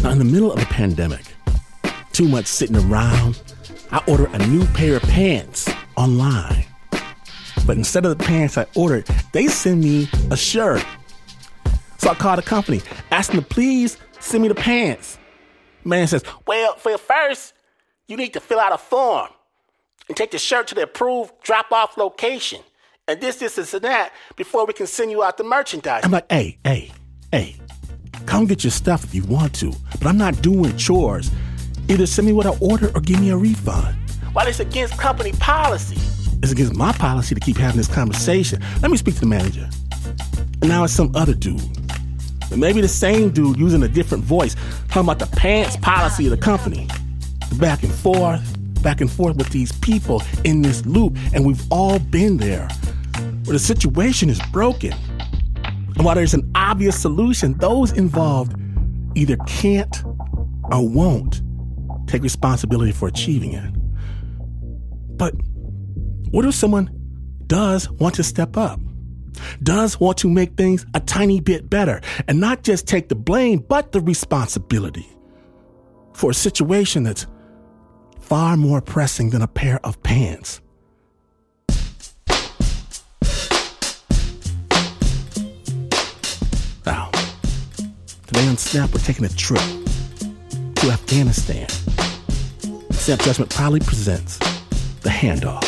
Now, in the middle of a pandemic, too much sitting around, I ordered a new pair of pants online. But instead of the pants I ordered, they send me a shirt. So I called the company, asked them to please send me the pants. Man says, well, first, you need to fill out a form and take the shirt to the approved drop-off location. And this, and that before we can send you out the merchandise. I'm like, hey. Come get your stuff if you want to, but I'm not doing chores. Either send me what I order or give me a refund. Well, it's against company policy. It's against my policy to keep having this conversation. Let me speak to the manager. And now it's some other dude. And maybe the same dude using a different voice, talking about the pants policy of the company. Back and forth with these people in this loop, and we've all been there. Where the situation is broken. And while there's an obvious solution, those involved either can't or won't take responsibility for achieving it. But what if someone does want to step up, does want to make things a tiny bit better, and not just take the blame, but the responsibility for a situation that's far more pressing than a pair of pants? Today on Snap, we're taking a trip to Afghanistan. Snap Judgment proudly presents The Handoff.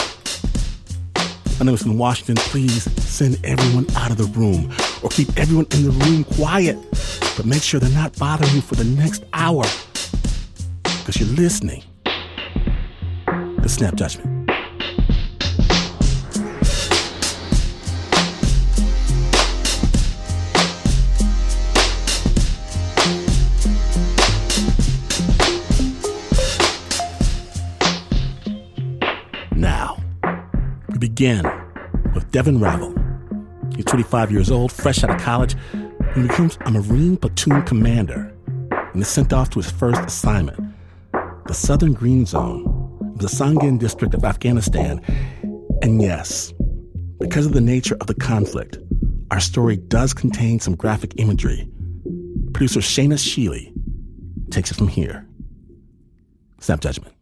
I know it's in Washington. Please send everyone out of the room or keep everyone in the room quiet, but make sure they're not bothering you for the next hour because you're listening to Snap Judgment. Begin with Devin Ravel. He's 25 years old, fresh out of college, and becomes a Marine platoon commander and is sent off to his first assignment, the Southern Green Zone, the Sangin District of Afghanistan. And yes, because of the nature of the conflict, our story does contain some graphic imagery. Producer Shana Shealy takes it from here. Snap Judgment.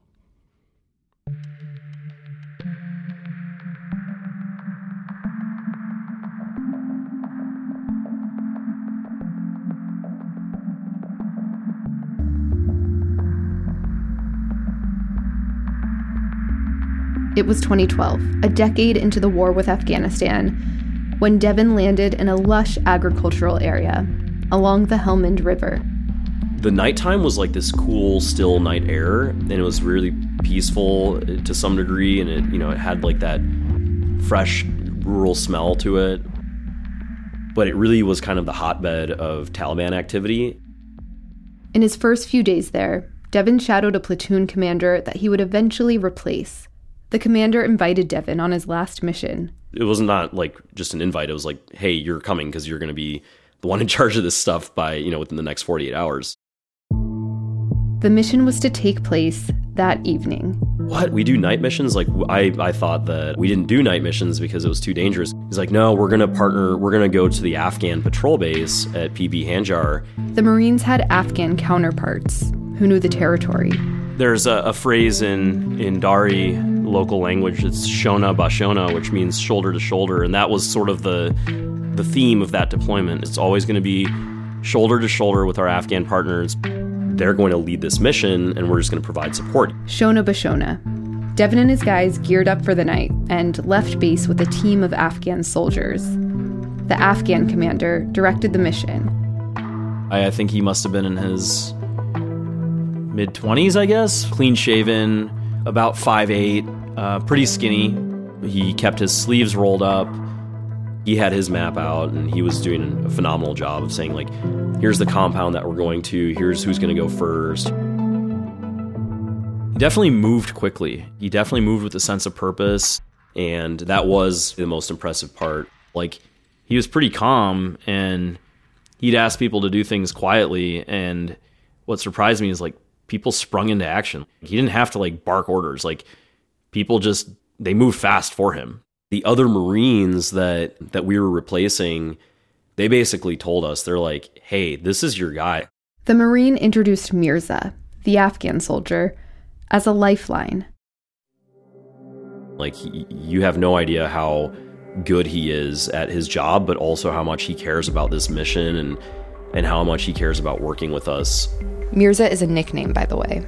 It was 2012, a decade into the war with Afghanistan, when Devin landed in a lush agricultural area along the Helmand River. The nighttime was like this cool, still night air, and it was really peaceful to some degree, and it had like that fresh rural smell to it. But it really was kind of the hotbed of Taliban activity. In his first few days there, Devin shadowed a platoon commander that he would eventually replace. The commander invited Devin on his last mission. It was not like just an invite. It was like, hey, you're coming because you're going to be the one in charge of this stuff by, within the next 48 hours. The mission was to take place that evening. What? We do night missions? Like, I thought that we didn't do night missions because it was too dangerous. He's like, no, we're going to partner. We're going to go to the Afghan patrol base at PB Hanjar. The Marines had Afghan counterparts who knew the territory. There's a phrase in Dari local language, it's Shona Bashona, which means shoulder to shoulder, and that was sort of the theme of that deployment. It's always going to be shoulder to shoulder with our Afghan partners. They're going to lead this mission, and we're just going to provide support. Shona Bashona. Devin and his guys geared up for the night and left base with a team of Afghan soldiers. The Afghan commander directed the mission. I think he must have been in his mid-20s, I guess. Clean-shaven, about 5'8", pretty skinny. He kept his sleeves rolled up. he had his map out, and he was doing a phenomenal job of saying, like, here's the compound that we're going to, here's who's going to go first. He definitely moved quickly. He definitely moved with a sense of purpose, and that was the most impressive part. Like, he was pretty calm, and he'd ask people to do things quietly, and what surprised me is, like, people sprung into action. He didn't have to, like, bark orders. Like, people just, they moved fast for him. The other Marines that we were replacing, they basically told us, they're like, hey, this is your guy. The Marine introduced Mirza, the Afghan soldier, as a lifeline. Like, you have no idea how good he is at his job, but also how much he cares about this mission and how much he cares about working with us. Mirza is a nickname, by the way.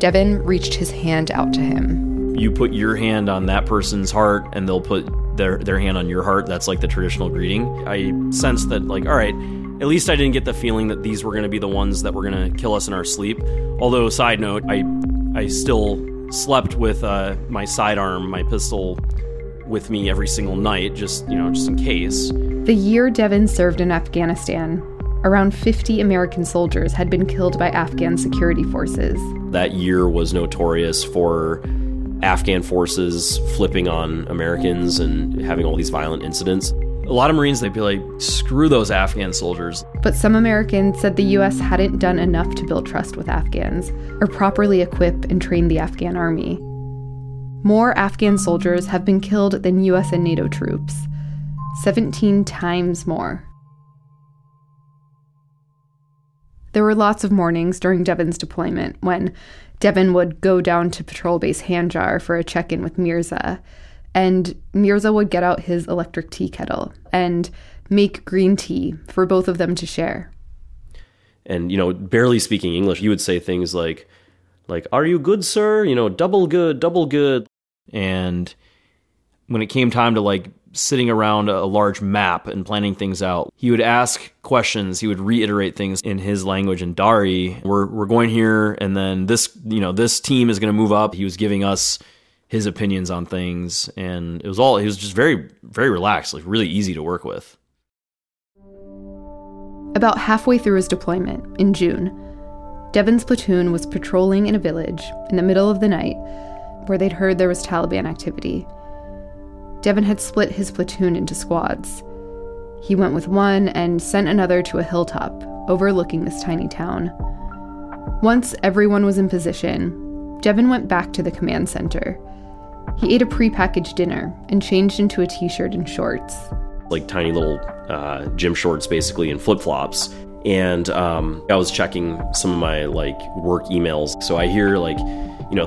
Devin reached his hand out to him. You put your hand on that person's heart, and they'll put their hand on your heart. That's like the traditional greeting. I sensed that, like, all right, at least I didn't get the feeling that these were going to be the ones that were going to kill us in our sleep. Although, side note, I still slept with my sidearm, my pistol, with me every single night, just in case. The year Devin served in Afghanistan, around 50 American soldiers had been killed by Afghan security forces. That year was notorious for Afghan forces flipping on Americans and having all these violent incidents. A lot of Marines, they'd be like, screw those Afghan soldiers. But some Americans said the U.S. hadn't done enough to build trust with Afghans or properly equip and train the Afghan army. More Afghan soldiers have been killed than U.S. and NATO troops, 17 times more. There were lots of mornings during Devin's deployment when Devin would go down to Patrol Base Hanjar for a check-in with Mirza, and Mirza would get out his electric tea kettle and make green tea for both of them to share. And, barely speaking English, you would say things like, are you good, sir? Double good. And when it came time to, like, sitting around a large map and planning things out, he would ask questions. He would reiterate things in his language in Dari. We're going here, and then this team is going to move up. He was giving us his opinions on things, and he was just very, very relaxed, like really easy to work with. About halfway through his deployment in June, Devin's platoon was patrolling in a village in the middle of the night where they'd heard there was Taliban activity. Devin had split his platoon into squads. He went with one and sent another to a hilltop overlooking this tiny town. Once everyone was in position, Devin went back to the command center. He ate a prepackaged dinner and changed into a t-shirt and shorts. Like tiny little gym shorts, basically, and flip-flops. And I was checking some of my, like, work emails. So I hear, like,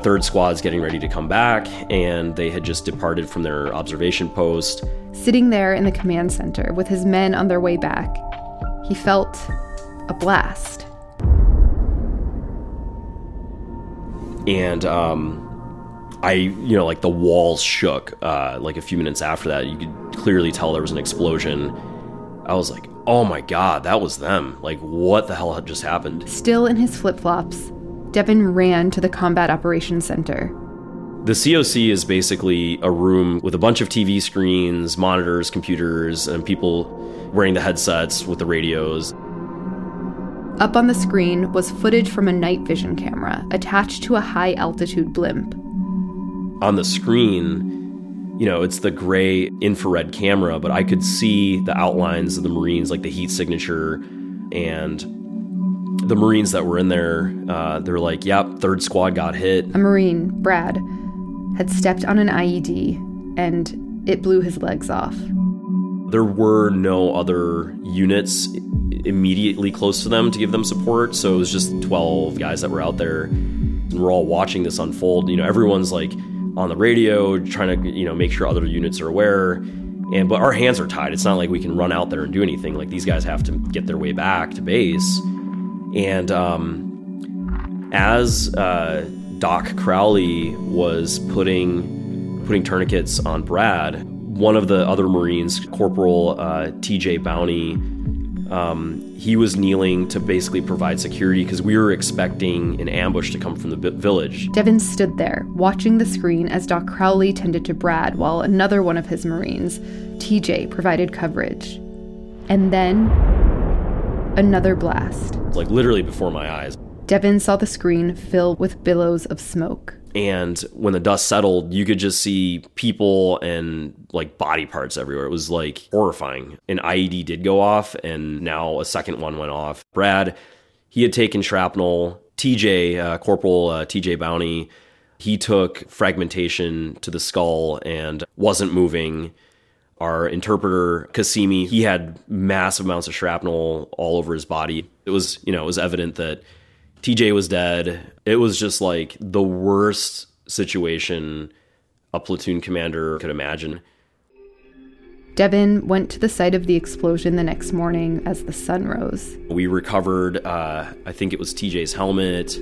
third squad's getting ready to come back, and they had just departed from their observation post. Sitting there in the command center with his men on their way back, he felt a blast. And the walls shook. A few minutes after that, you could clearly tell there was an explosion. I was like, oh my God, that was them. Like, what the hell had just happened? Still in his flip-flops, Devin ran to the Combat Operations Center. The COC is basically a room with a bunch of TV screens, monitors, computers, and people wearing the headsets with the radios. Up on the screen was footage from a night vision camera attached to a high-altitude blimp. On the screen, it's the gray infrared camera, but I could see the outlines of the Marines, like the heat signature, and the Marines that were in there, they were like, yep, third squad got hit. A Marine, Brad, had stepped on an IED, and it blew his legs off. There were no other units immediately close to them to give them support, so it was just 12 guys that were out there, and we're all watching this unfold. Everyone's, like, on the radio, trying to, make sure other units are aware. But our hands are tied. It's not like we can run out there and do anything. Like, these guys have to get their way back to base. And as Doc Crowley was putting tourniquets on Brad, one of the other Marines, Corporal TJ Bounty, he was kneeling to basically provide security because we were expecting an ambush to come from the village. Devin stood there, watching the screen as Doc Crowley tended to Brad while another one of his Marines, TJ provided coverage. And then, another blast. Like, literally before my eyes. Devin saw the screen fill with billows of smoke. And when the dust settled, you could just see people and, like, body parts everywhere. It was, like, horrifying. An IED did go off, and now a second one went off. Brad, he had taken shrapnel. TJ, Corporal TJ Bowney, he took fragmentation to the skull and wasn't moving. Our interpreter, Kasimi, he had massive amounts of shrapnel all over his body. It was, you know, it was evident that TJ was dead. It was just like the worst situation a platoon commander could imagine. Devin went to the site of the explosion the next morning as the sun rose. We recovered, I think it was TJ's helmet.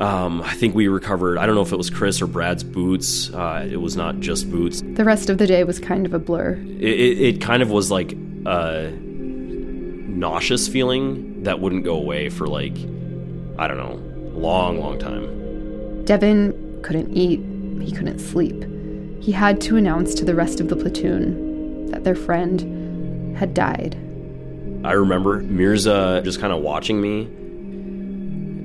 I think we recovered, I don't know if it was Chris or Brad's boots. It was not just boots. The rest of the day was kind of a blur. It kind of was like a nauseous feeling that wouldn't go away for like, I don't know, long, long time. Devin couldn't eat. He couldn't sleep. He had to announce to the rest of the platoon that their friend had died. I remember Mirza just kind of watching me.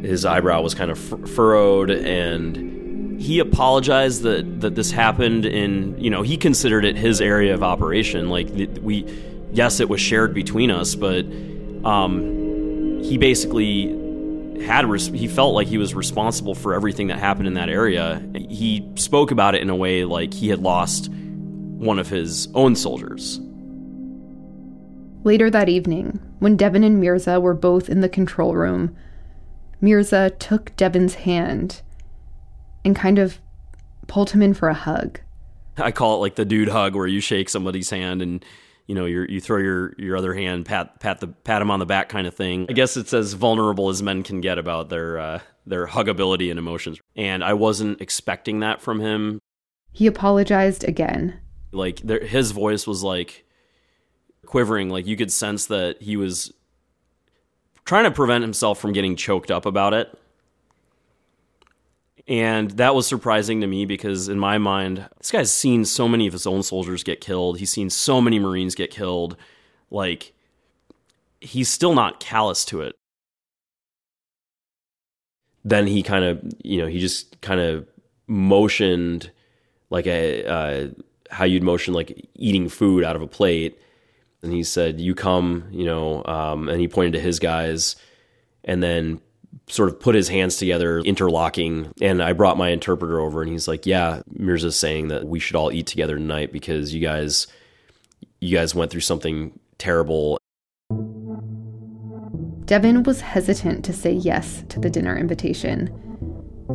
His eyebrow was kind of furrowed, and he apologized that this happened in, you know, he considered it his area of operation. Like, we, yes, it was shared between us, but he basically he felt like he was responsible for everything that happened in that area. He spoke about it in a way like he had lost one of his own soldiers. Later that evening, when Devin and Mirza were both in the control room, Mirza took Devin's hand and kind of pulled him in for a hug. I call it like the dude hug, where you shake somebody's hand and, you know, you throw your other hand, pat him on the back kind of thing. I guess it's as vulnerable as men can get about their huggability and emotions. And I wasn't expecting that from him. He apologized again. Like, his voice was like quivering. Like, you could sense that he was trying to prevent himself from getting choked up about it. And that was surprising to me because, in my mind, this guy's seen so many of his own soldiers get killed. He's seen so many Marines get killed. Like, he's still not callous to it. Then he kind of, you know, he just kind of motioned like how you'd motion like eating food out of a plate. And he said, "You come," you know, and he pointed to his guys, and then sort of put his hands together, interlocking. And I brought my interpreter over, and he's like, "Yeah, Mirza's saying that we should all eat together tonight because you guys went through something terrible." Devin was hesitant to say yes to the dinner invitation.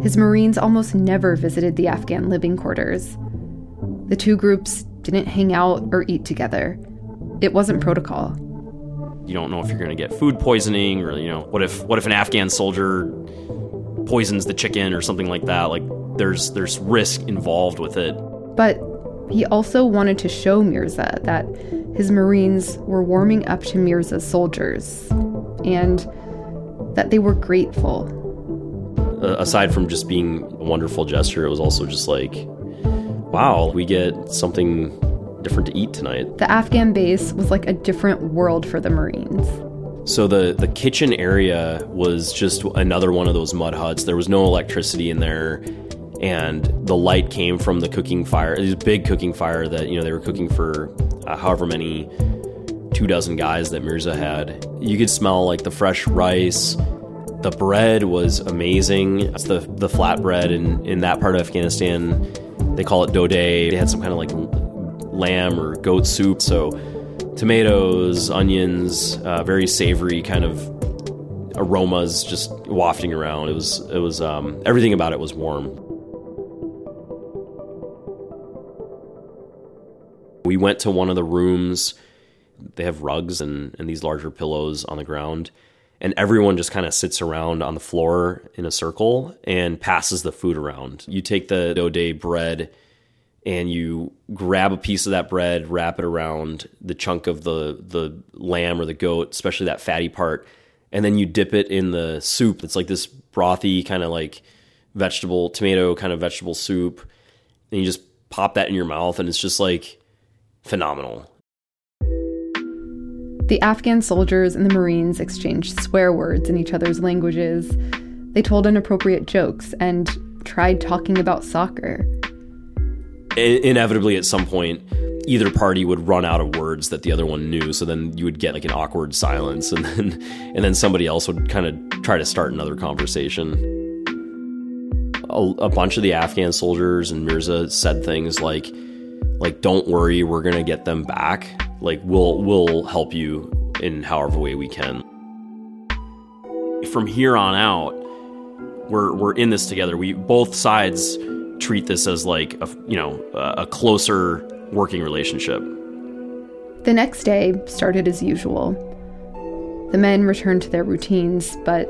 His Marines almost never visited the Afghan living quarters. The two groups didn't hang out or eat together. It wasn't protocol. You don't know if you're going to get food poisoning, or, you know, what if an Afghan soldier poisons the chicken or something like that. Like, there's risk involved with it. But he also wanted to show Mirza that his Marines were warming up to Mirza's soldiers and that they were grateful. Aside from just being a wonderful gesture, it was also just like, wow, we get something different to eat tonight. The Afghan base was like a different world for the Marines. So the kitchen area was just another one of those mud huts. There was no electricity in there, and the light came from the cooking fire, this big cooking fire that, you know, they were cooking for however many 24 guys that Mirza had. You could smell like the fresh rice. The bread was amazing. It's the flatbread in that part of Afghanistan. They call it Dode. They had some kind of like lamb or goat soup, so tomatoes, onions, very savory kind of aromas just wafting around. It was everything about it was warm. We went to one of the rooms. They have rugs and these larger pillows on the ground, and everyone just kind of sits around on the floor in a circle and passes the food around. You take the Dode bread and you grab a piece of that bread, wrap it around the chunk of the lamb or the goat, especially that fatty part, and then you dip it in the soup. It's like this brothy kind of like vegetable, tomato kind of vegetable soup, and you just pop that in your mouth, and it's just like phenomenal. The Afghan soldiers and the Marines exchanged swear words in each other's languages. They told inappropriate jokes and tried talking about soccer. Inevitably, at some point, either party would run out of words that the other one knew, so then you would get like an awkward silence, and then somebody else would kind of try to start another conversation. A bunch of the Afghan soldiers and Mirza said things like, "Don't worry, we're gonna get them back. Like, we'll help you in however way we can. From here on out, we're in this together. We both sides treat this as like a closer working relationship." The next day started as usual. The men returned to their routines, but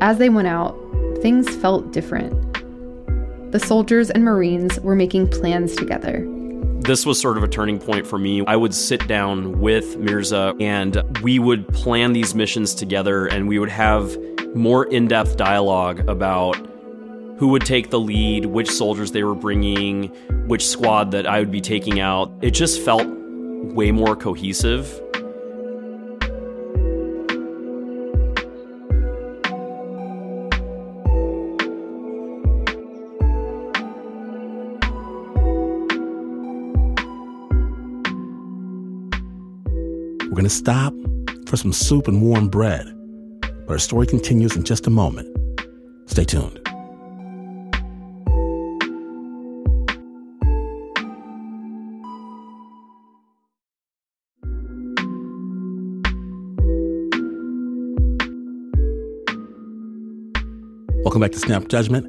as they went out, things felt different. The soldiers and Marines were making plans together. This was sort of a turning point for me. I would sit down with Mirza and we would plan these missions together, and we would have more in-depth dialogue about who would take the lead, which soldiers they were bringing, which squad that I would be taking out. It just felt way more cohesive. We're going to stop for some soup and warm bread, but our story continues in just a moment. Stay tuned. Welcome back to Snap Judgment,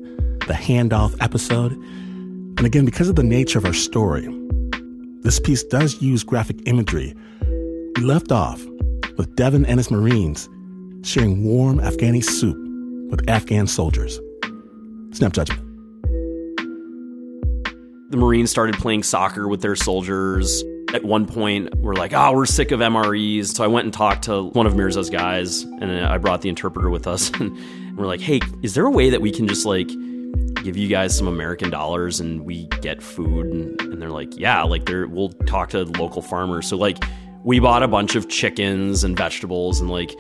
the handoff episode. And again, because of the nature of our story, this piece does use graphic imagery. We left off with Devin and his Marines sharing warm Afghani soup with Afghan soldiers. Snap Judgment. The Marines started playing soccer with their soldiers. At one point, we're like, we're sick of MREs. So I went and talked to one of Mirza's guys, and I brought the interpreter with us. And we're like, hey, is there a way that we can just like give you guys some American dollars and we get food? And they're like, yeah, like we'll talk to local farmers. So like we bought a bunch of chickens and vegetables, and like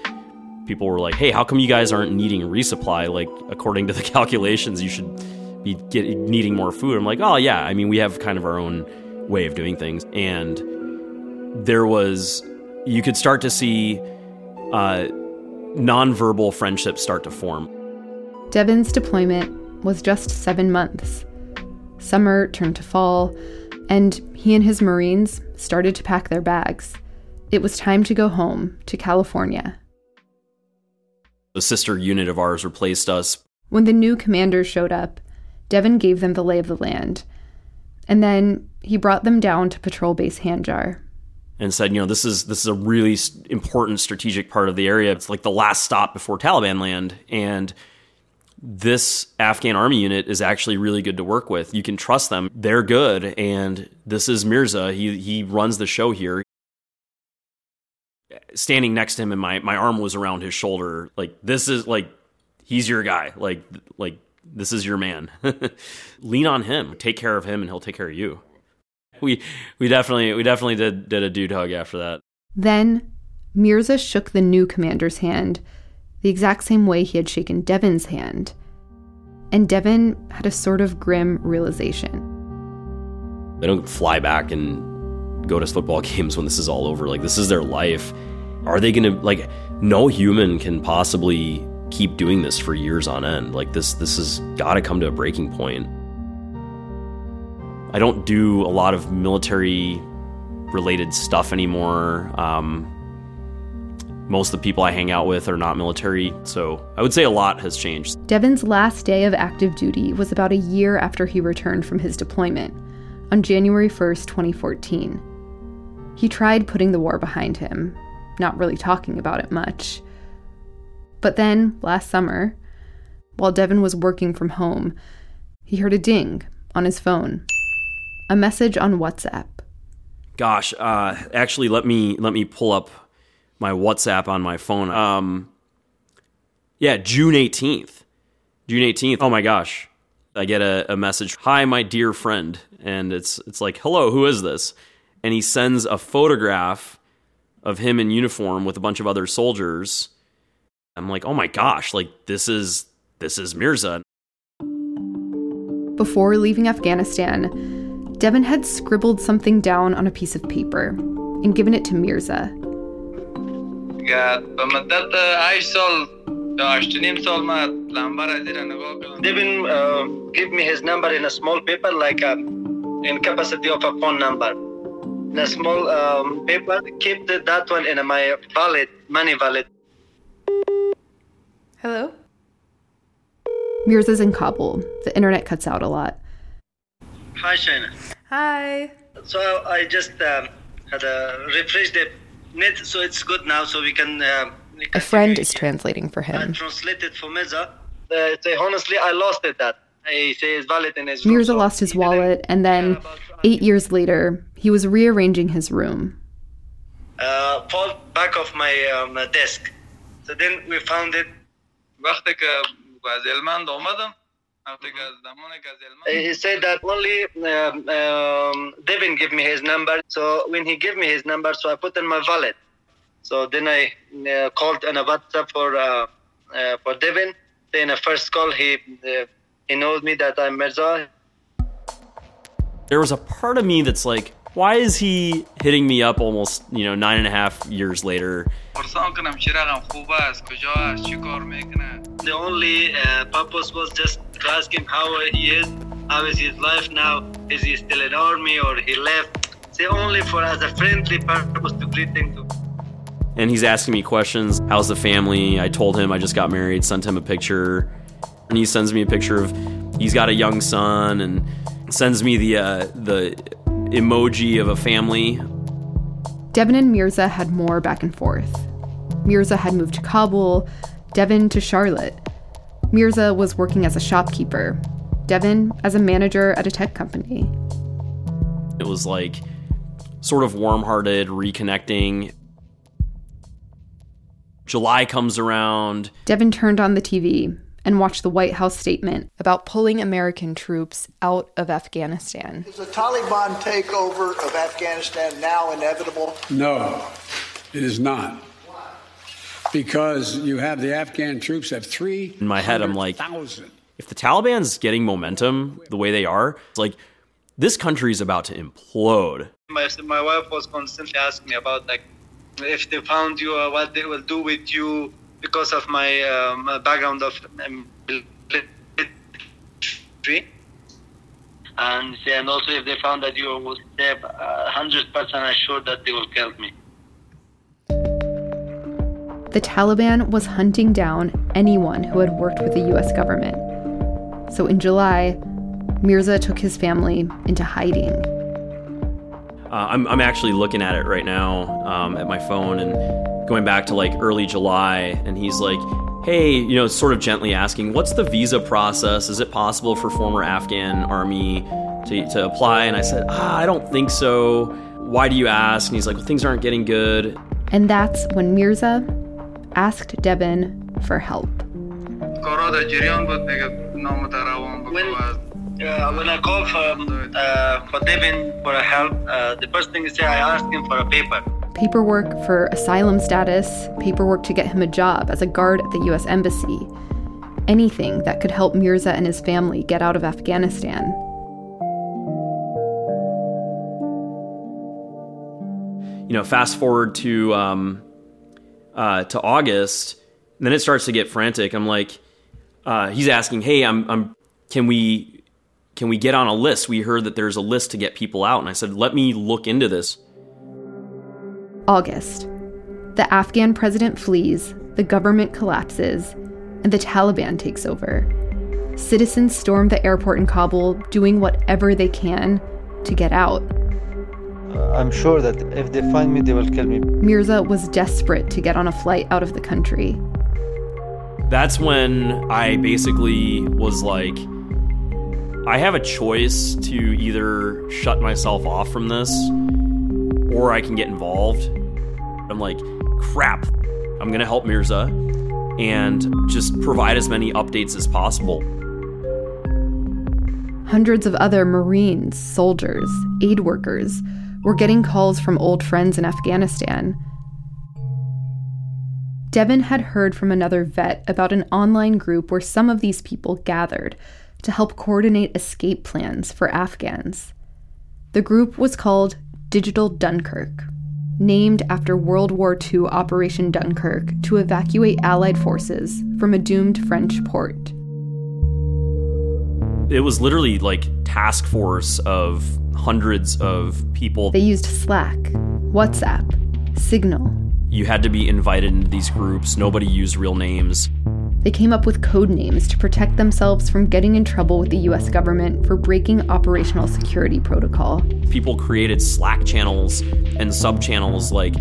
people were like, hey, how come you guys aren't needing resupply? Like, according to the calculations, you should be needing more food. I'm like, oh yeah, I mean, we have kind of our own way of doing things. And you could start to see nonverbal friendships start to form. Devin's deployment was just 7 months. Summer turned to fall, and he and his Marines started to pack their bags. It was time to go home to California. The sister unit of ours replaced us. When the new commander showed up, Devin gave them the lay of the land. And then he brought them down to Patrol Base Hanjar. And said, this is a really important strategic part of the area. It's like the last stop before Taliban land. And this Afghan army unit is actually really good to work with. You can trust them. They're good. And this is Mirza. He runs the show here. Standing next to him, and my arm was around his shoulder. Like, this is like, he's your guy. Like this is your man. Lean on him. Take care of him, and he'll take care of you. We definitely did a dude hug after that. Then Mirza shook the new commander's hand the exact same way he had shaken Devin's hand. And Devin had a sort of grim realization. They don't fly back and go to football games when this is all over. Like, this is their life. Are they going to, like, no human can possibly keep doing this for years on end. Like, this has got to come to a breaking point. I don't do a lot of military-related stuff anymore. Most of the people I hang out with are not military, so I would say a lot has changed. Devin's last day of active duty was about a year after he returned from his deployment, on January 1st, 2014. He tried putting the war behind him, not really talking about it much. But then, last summer, while Devin was working from home, he heard a ding on his phone. A message on WhatsApp. Gosh, actually, let me pull up my WhatsApp on my phone. Yeah, June 18th. June 18th. Oh my gosh. I get a message. Hi, my dear friend. And it's like, hello, who is this? and he sends a photograph of him in uniform with a bunch of other soldiers. I'm like, oh my gosh, like this is Mirza. Before leaving Afghanistan, Devin had scribbled something down on a piece of paper and given it to Mirza. Devin gave me his number in a small paper, like in capacity of a phone number. In a small paper, kept that one in my wallet, money wallet. Hello? Mirza's in Kabul. The internet cuts out a lot. Hi, Shana. Hi. So I just had a refresh the net, so it's good now, so we can... a friend is translating for him. I translated for Mirza. Honestly, I lost it. That I say his wallet in his room. Mirza lost his wallet, and then 8 years later, he was rearranging his room. Fall back of my desk. So then we found it. He said that only Devin gave me his number. So when he gave me his number, so I put in my wallet. So then I called on a WhatsApp for Devin. Then the first call, he knows me that I'm Mirza. There was a part of me that's like, why is he hitting me up almost, 9.5 years later? The only purpose was just to ask him how he is, how is his life now, is he still in army or he left? It's only for as a friendly purpose to greet him to. And he's asking me questions. How's the family? I told him I just got married, sent him a picture. And he sends me a picture of, he's got a young son, and sends me the emoji of a family. Devin and Mirza had more back and forth. Mirza had moved to Kabul, Devin to Charlotte. Mirza was working as a shopkeeper, Devin as a manager at a tech company. It was like sort of warm-hearted, reconnecting. July comes around. Devin turned on the TV and watched the White House statement about pulling American troops out of Afghanistan. Is the Taliban takeover of Afghanistan now inevitable? No, it is not. Because you have the Afghan troops have 300,000. In my head, I'm like, if the Taliban's getting momentum the way they are, it's like, this country's about to implode. My wife was constantly asking me about, like, if they found you, what they will do with you because of my background of military. And also if they found that you was there, 100% assured that they will kill me. The Taliban was hunting down anyone who had worked with the U.S. government. So in July, Mirza took his family into hiding. I'm actually looking at it right now at my phone and going back to like early July, and he's like, hey, sort of gently asking, what's the visa process? Is it possible for former Afghan army to apply? And I said, I don't think so. Why do you ask? And he's like, well, things aren't getting good. And that's when Mirza asked Devin for help. When I called for Devin for help, the first thing he said, I asked him for a paper. Paperwork for asylum status, paperwork to get him a job as a guard at the U.S. Embassy. Anything that could help Mirza and his family get out of Afghanistan. Fast forward to August, and then it starts to get frantic. I'm like, he's asking, hey, Can we get on a list? We heard that there's a list to get people out. And I said, let me look into this. August. The Afghan president flees, the government collapses, and the Taliban takes over. Citizens storm the airport in Kabul, doing whatever they can to get out. I'm sure that if they find me, they will kill me. Mirza was desperate to get on a flight out of the country. That's when I basically was like, I have a choice to either shut myself off from this or I can get involved. I'm like, crap, I'm going to help Mirza and just provide as many updates as possible. Hundreds of other Marines, soldiers, aid workers were getting calls from old friends in Afghanistan. Devin had heard from another vet about an online group where some of these people gathered to help coordinate escape plans for Afghans. The group was called Digital Dunkirk, named after World War II Operation Dunkirk to evacuate Allied forces from a doomed French port. It was literally like task force of hundreds of people. They used Slack, WhatsApp, Signal. You had to be invited into these groups. Nobody used real names. They came up with code names to protect themselves from getting in trouble with the U.S. government for breaking operational security protocol. People created Slack channels and sub-channels like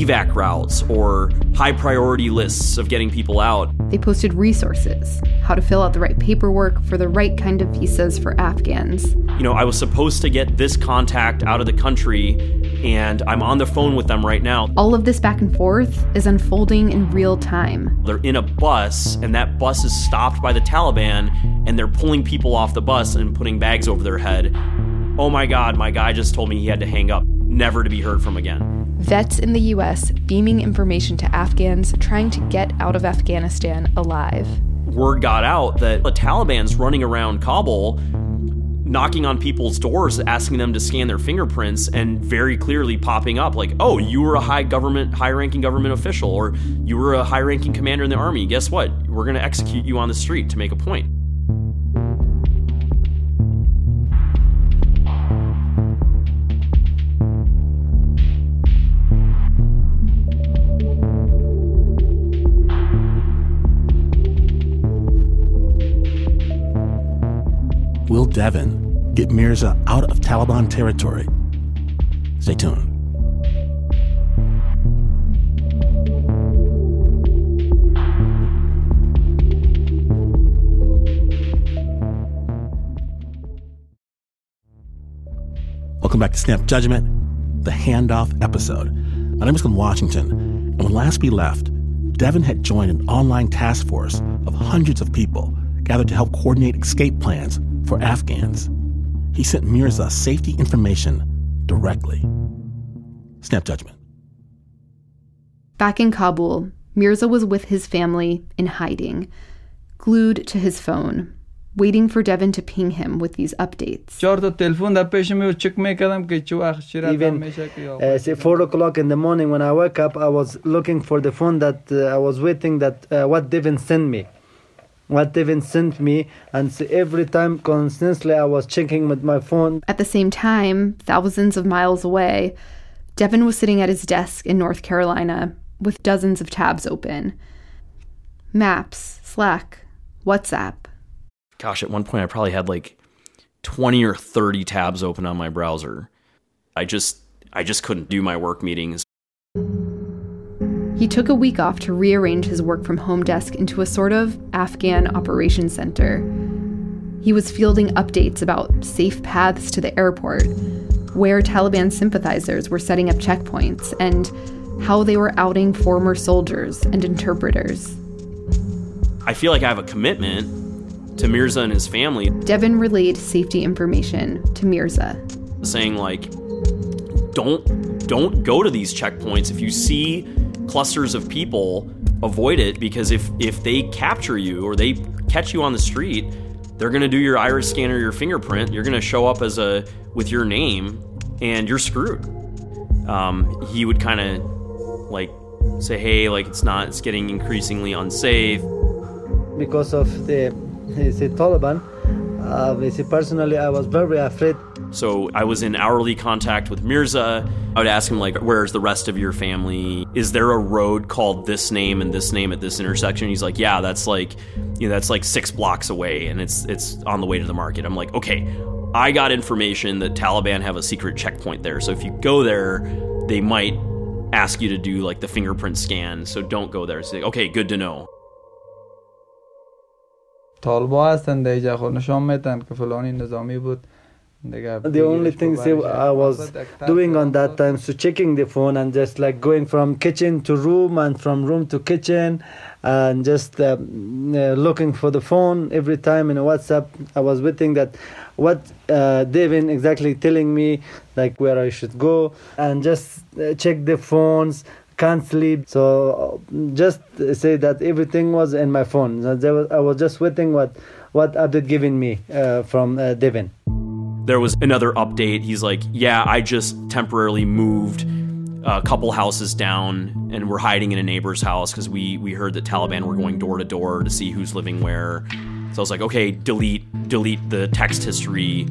evac routes or high-priority lists of getting people out. They posted resources, how to fill out the right paperwork for the right kind of visas for Afghans. You know, I was supposed to get this contact out of the country, and I'm on the phone with them right now. All of this back and forth is unfolding in real time. They're in a bus, and that bus is stopped by the Taliban, and they're pulling people off the bus and putting bags over their head. Oh my God, my guy just told me he had to hang up, never to be heard from again. Vets in the U.S. beaming information to Afghans trying to get out of Afghanistan alive. Word got out that the Taliban's running around Kabul, knocking on people's doors, asking them to scan their fingerprints, and very clearly popping up like, oh, you were a high-ranking government official, or you were a high-ranking commander in the army. Guess what? We're going to execute you on the street to make a point. Will Devin get Mirza out of Taliban territory? Stay tuned. Welcome back to Snap Judgment, the handoff episode. My name is Glenn Washington, and when last we left, Devin had joined an online task force of hundreds of people gathered to help coordinate escape plans for Afghans. He sent Mirza safety information directly. Snap Judgment. Back in Kabul, Mirza was with his family in hiding, glued to his phone, waiting for Devin to ping him with these updates. Even say 4 o'clock in the morning when I woke up, I was looking for the phone that I was waiting that what Devin sent me. What Devin sent me, and every time constantly I was checking with my phone. At the same time, thousands of miles away, Devin was sitting at his desk in North Carolina with dozens of tabs open. Maps, Slack, WhatsApp. Gosh, at one point I probably had like 20 or 30 tabs open on my browser. I just couldn't do my work meetings. He took a week off to rearrange his work-from-home desk into a sort of Afghan operations center. He was fielding updates about safe paths to the airport, where Taliban sympathizers were setting up checkpoints, and how they were outing former soldiers and interpreters. I feel like I have a commitment to Mirza and his family. Devin relayed safety information to Mirza, saying, like, don't go to these checkpoints. If you see clusters of people, avoid it, because if they capture you or they catch you on the street, they're going to do your iris scan or your fingerprint. You're going to show up with your name, and you're screwed. He would kind of like say, hey, like it's getting increasingly unsafe. Because of the Taliban, personally, I was very afraid. So I was in hourly contact with Mirza. I would ask him, like, where's the rest of your family? Is there a road called this name and this name at this intersection? He's like, yeah, that's like, you know, that's like 6 blocks away, and it's on the way to the market. I'm like, okay, I got information that Taliban have a secret checkpoint there. So if you go there, they might ask you to do like the fingerprint scan. So don't go there. It's like, okay, good to know. The only things I was doing on that time is so checking the phone and just like going from kitchen to room and from room to kitchen and just looking for the phone every time in WhatsApp. I was waiting that what Devin exactly telling me like where I should go and just check the phones. Can't sleep, so just say that everything was in my phone. I was just waiting what update given me from Devin. There was another update. He's like, yeah, I just temporarily moved a couple houses down, and we're hiding in a neighbor's house because we heard that Taliban were going door to door to see who's living where. So I was like, okay, delete the text history,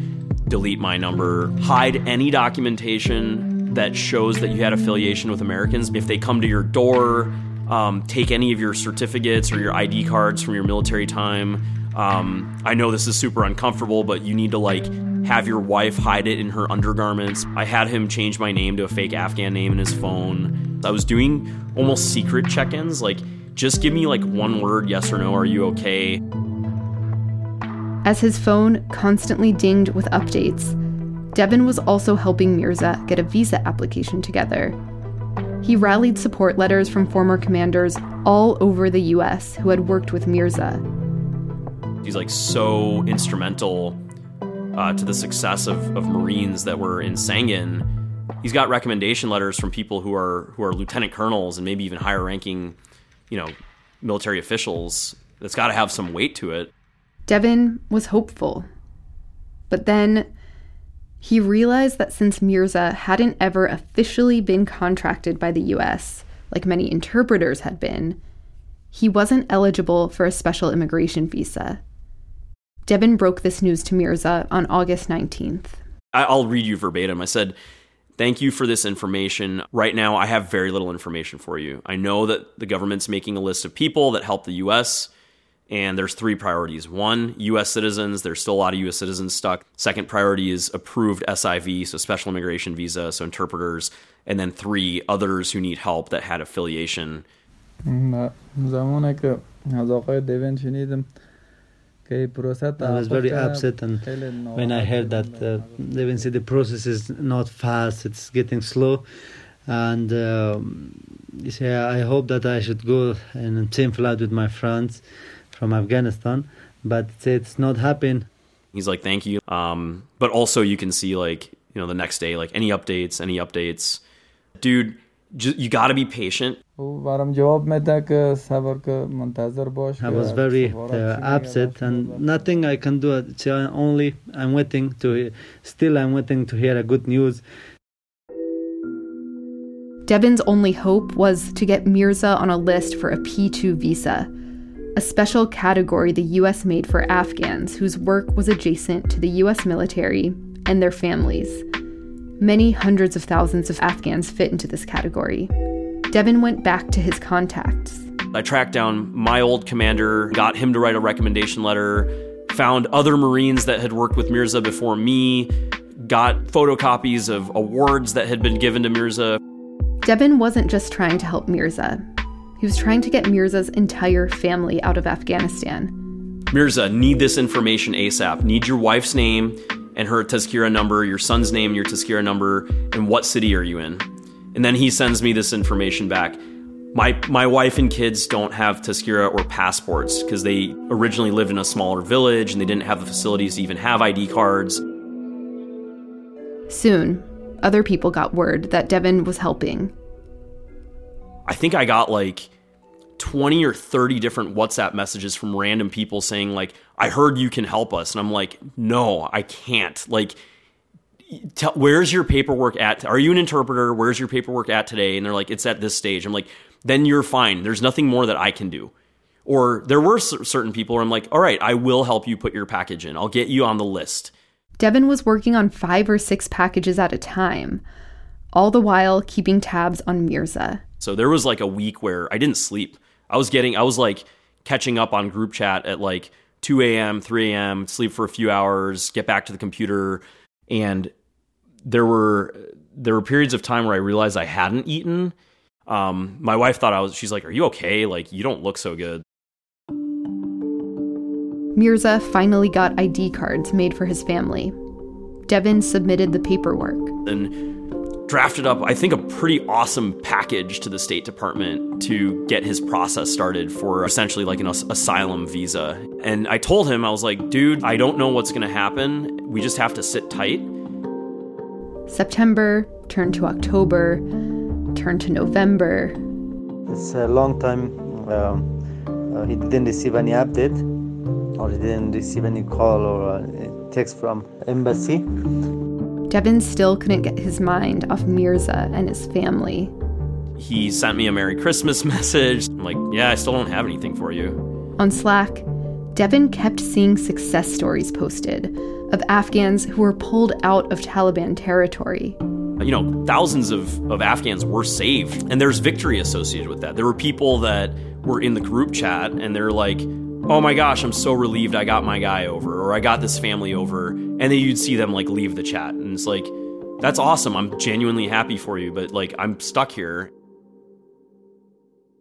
delete my number, hide any documentation that shows that you had affiliation with Americans. If they come to your door, take any of your certificates or your ID cards from your military time. I know this is super uncomfortable, but you need to like have your wife hide it in her undergarments. I had him change my name to a fake Afghan name in his phone. I was doing almost secret check-ins, like just give me like one word, yes or no, are you okay? As his phone constantly dinged with updates, Devin was also helping Mirza get a visa application together. He rallied support letters from former commanders all over the U.S. who had worked with Mirza. He's like so instrumental to the success of Marines that were in Sangin. He's got recommendation letters from people who are lieutenant colonels and maybe even higher ranking, military officials. That's got to have some weight to it. Devin was hopeful, but then he realized that since Mirza hadn't ever officially been contracted by the U.S., like many interpreters had been, he wasn't eligible for a special immigration visa. Devin broke this news to Mirza on August 19th. I'll read you verbatim. I said, "Thank you for this information. Right now, I have very little information for you. I know that the government's making a list of people that help the U.S., and there's three priorities. One, U.S. citizens. There's still a lot of U.S. citizens stuck. Second priority is approved SIV, so special immigration visa, so interpreters. And then three, others who need help that had affiliation." I was very upset and when I heard that Devin said the process is not fast, it's getting slow. And he said, I hope that I should go in the same flight with my friends from Afghanistan, but it's not happening. He's like, thank you. But also you can see like, the next day, like any updates. Dude, you got to be patient. I was very upset and nothing I can do. It's only I'm waiting to hear a good news. Devin's only hope was to get Mirza on a list for a P-2 visa, a special category the U.S. made for Afghans whose work was adjacent to the U.S. military and their families. Many hundreds of thousands of Afghans fit into this category. Devin went back to his contacts. I tracked down my old commander, got him to write a recommendation letter, found other Marines that had worked with Mirza before me, got photocopies of awards that had been given to Mirza. Devin wasn't just trying to help Mirza. He was trying to get Mirza's entire family out of Afghanistan. Mirza, need this information ASAP. Need your wife's name and her Tuskira number, your son's name and your Tuskira number, and what city are you in? And then he sends me this information back. My wife and kids don't have Tuskira or passports because they originally lived in a smaller village and they didn't have the facilities to even have ID cards. Soon, other people got word that Devin was helping. I think I got like 20 or 30 different WhatsApp messages from random people saying like, I heard you can help us. And I'm like, no, I can't. Like, where's your paperwork at? Are you an interpreter? Where's your paperwork at today? And they're like, it's at this stage. I'm like, then you're fine. There's nothing more that I can do. Or there were certain people where I'm like, all right, I will help you put your package in. I'll get you on the list. Devin was working on 5 or 6 packages at a time, all the while keeping tabs on Mirza. So there was like a week where I didn't sleep. I was like catching up on group chat at like 2 a.m., 3 a.m., sleep for a few hours, get back to the computer. And there were periods of time where I realized I hadn't eaten. My wife thought she's like, are you okay? Like, you don't look so good. Mirza finally got ID cards made for his family. Devin submitted the paperwork. And drafted up, I think, a pretty awesome package to the State Department to get his process started for essentially like an asylum visa. And I told him, I was like, dude, I don't know what's going to happen. We just have to sit tight. September turned to October, turned to November. It's a long time. He didn't receive any update, or he didn't receive any call or text from embassy. Devin still couldn't get his mind off Mirza and his family. He sent me a Merry Christmas message. I'm like, yeah, I still don't have anything for you. On Slack, Devin kept seeing success stories posted of Afghans who were pulled out of Taliban territory. You know, thousands of Afghans were saved, and there's victory associated with that. There were people that were in the group chat, and they're like, oh my gosh, I'm so relieved I got my guy over, or I got this family over, and then you'd see them, like, leave the chat, and it's like, that's awesome, I'm genuinely happy for you, but, like, I'm stuck here.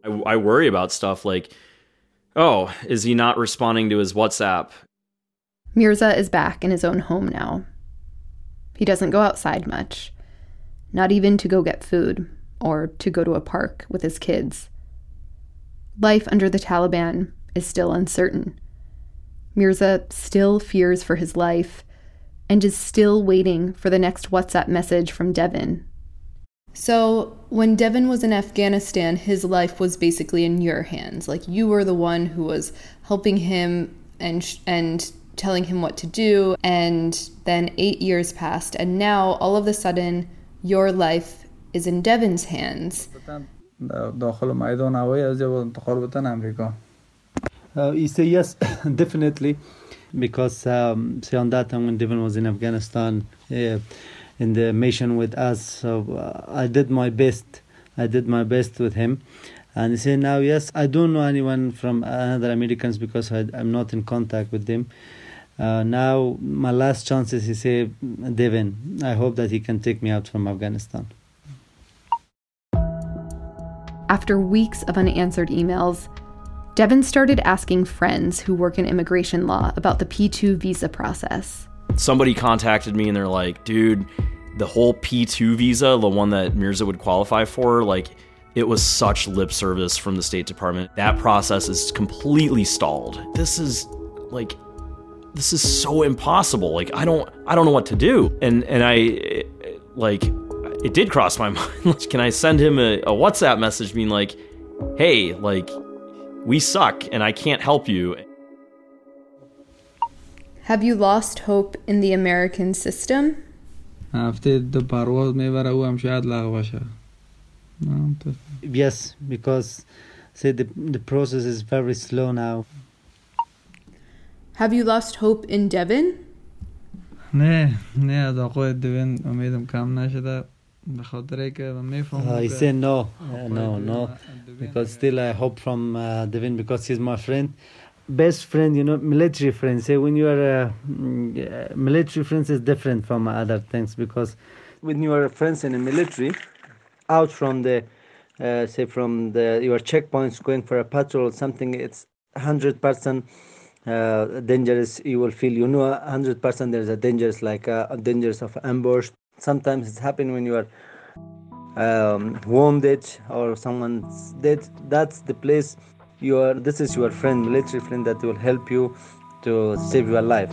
I worry about stuff like, oh, is he not responding to his WhatsApp? Mirza is back in his own home now. He doesn't go outside much. Not even to go get food or to go to a park with his kids. Life under the Taliban is still uncertain. Mirza still fears for his life and is still waiting for the next WhatsApp message from Devin. So when Devin was in Afghanistan, his life was basically in your hands. Like, you were the one who was helping him and telling him what to do. And then 8 years passed, and now all of a sudden, your life is in Devin's hands. He said yes, definitely, because on that time when Devin was in Afghanistan, in the mission with us, so I did my best with him. And he said, now, yes, I don't know anyone from other Americans because I'm not in contact with them. Now, my last chance is, he said, Devin, I hope that he can take me out from Afghanistan. After weeks of unanswered emails, Devin started asking friends who work in immigration law about the P-2 visa process. Somebody contacted me and they're like, dude, the whole P-2 visa, the one that Mirza would qualify for, like, it was such lip service from the State Department. That process is completely stalled. This is so impossible. Like, I don't know what to do. And I, like, it did cross my mind. Like, can I send him a WhatsApp message being like, hey, like, we suck and I can't help you. Have you lost hope in the American system? Yes, because say the process is very slow now. Have you lost hope in Devin? I say no, because still I hope from Devin, because he's my friend, best friend, you know, military friend. Say when you are military friends is different from other things, because when you are friends in the military, out from the your checkpoints going for a patrol or something, it's 100%. Dangerous, you will feel, you know, 100% there's a dangerous, like a dangerous of ambush. Sometimes it's happening when you are wounded or someone's dead. That's the place you are. This is your friend, military friend, that will help you to save your life.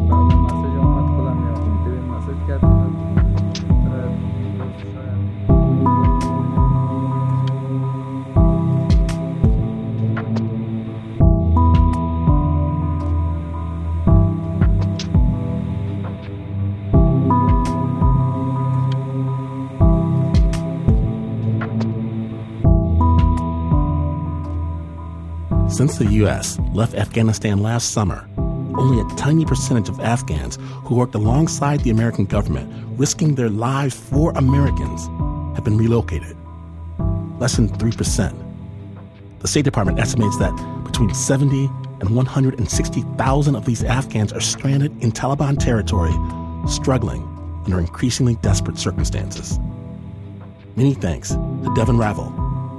Since the U.S. left Afghanistan last summer, only a tiny percentage of Afghans who worked alongside the American government risking their lives for Americans have been relocated. less than 3%. The State Department estimates that between 70 and 160,000 of these Afghans are stranded in Taliban territory, struggling under increasingly desperate circumstances. Many thanks to Devin Ravel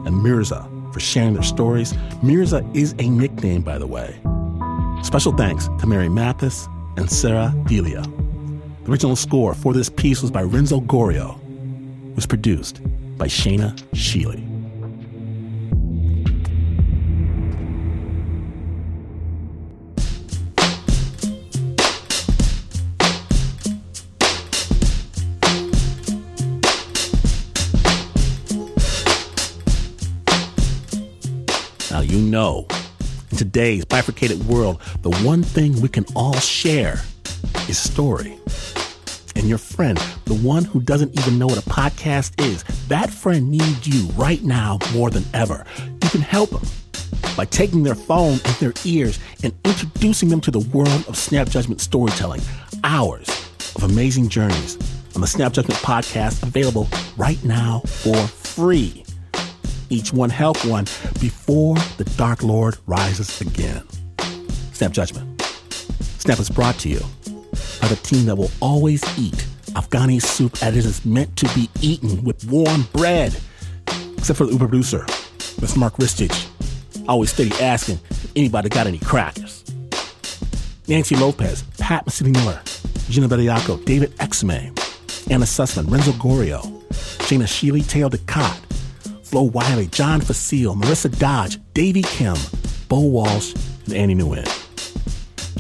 and Mirza for sharing their stories. Mirza is a nickname, by the way. Special thanks to Mary Mathis and Sarah Delia. The original score for this piece was by Renzo Gorio. It was produced by Shana Shealy. You know, in today's bifurcated world, the one thing we can all share is story. And your friend, the one who doesn't even know what a podcast is, that friend needs you right now more than ever. You can help them by taking their phone and their ears and introducing them to the world of Snap Judgment storytelling. Hours of amazing journeys on the Snap Judgment podcast available right now for free. Each one help one before the Dark Lord rises again. Snap Judgment. Snap is brought to you by the team that will always eat Afghani soup as it is meant to be eaten with warm bread. Except for the Uber producer, Mr. Mark Ristich, always steady asking if anybody got any crackers. Nancy Lopez, Pat Masini Miller, Gina Bediaco, David Exame, Anna Sussman, Renzo Gorio, Shana Shealy, Teo Dukat, Flo Wiley, John Facile, Marissa Dodge, Davey Kim, Bo Walsh, and Annie Nguyen.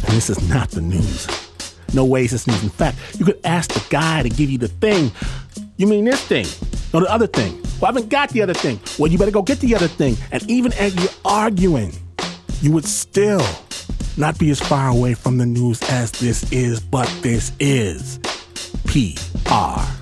And this is not the news. No way is this news. In fact, you could ask the guy to give you the thing. You mean this thing? No, the other thing. Well, I haven't got the other thing. Well, you better go get the other thing. And even as you're arguing, you would still not be as far away from the news as this is, but this is PR.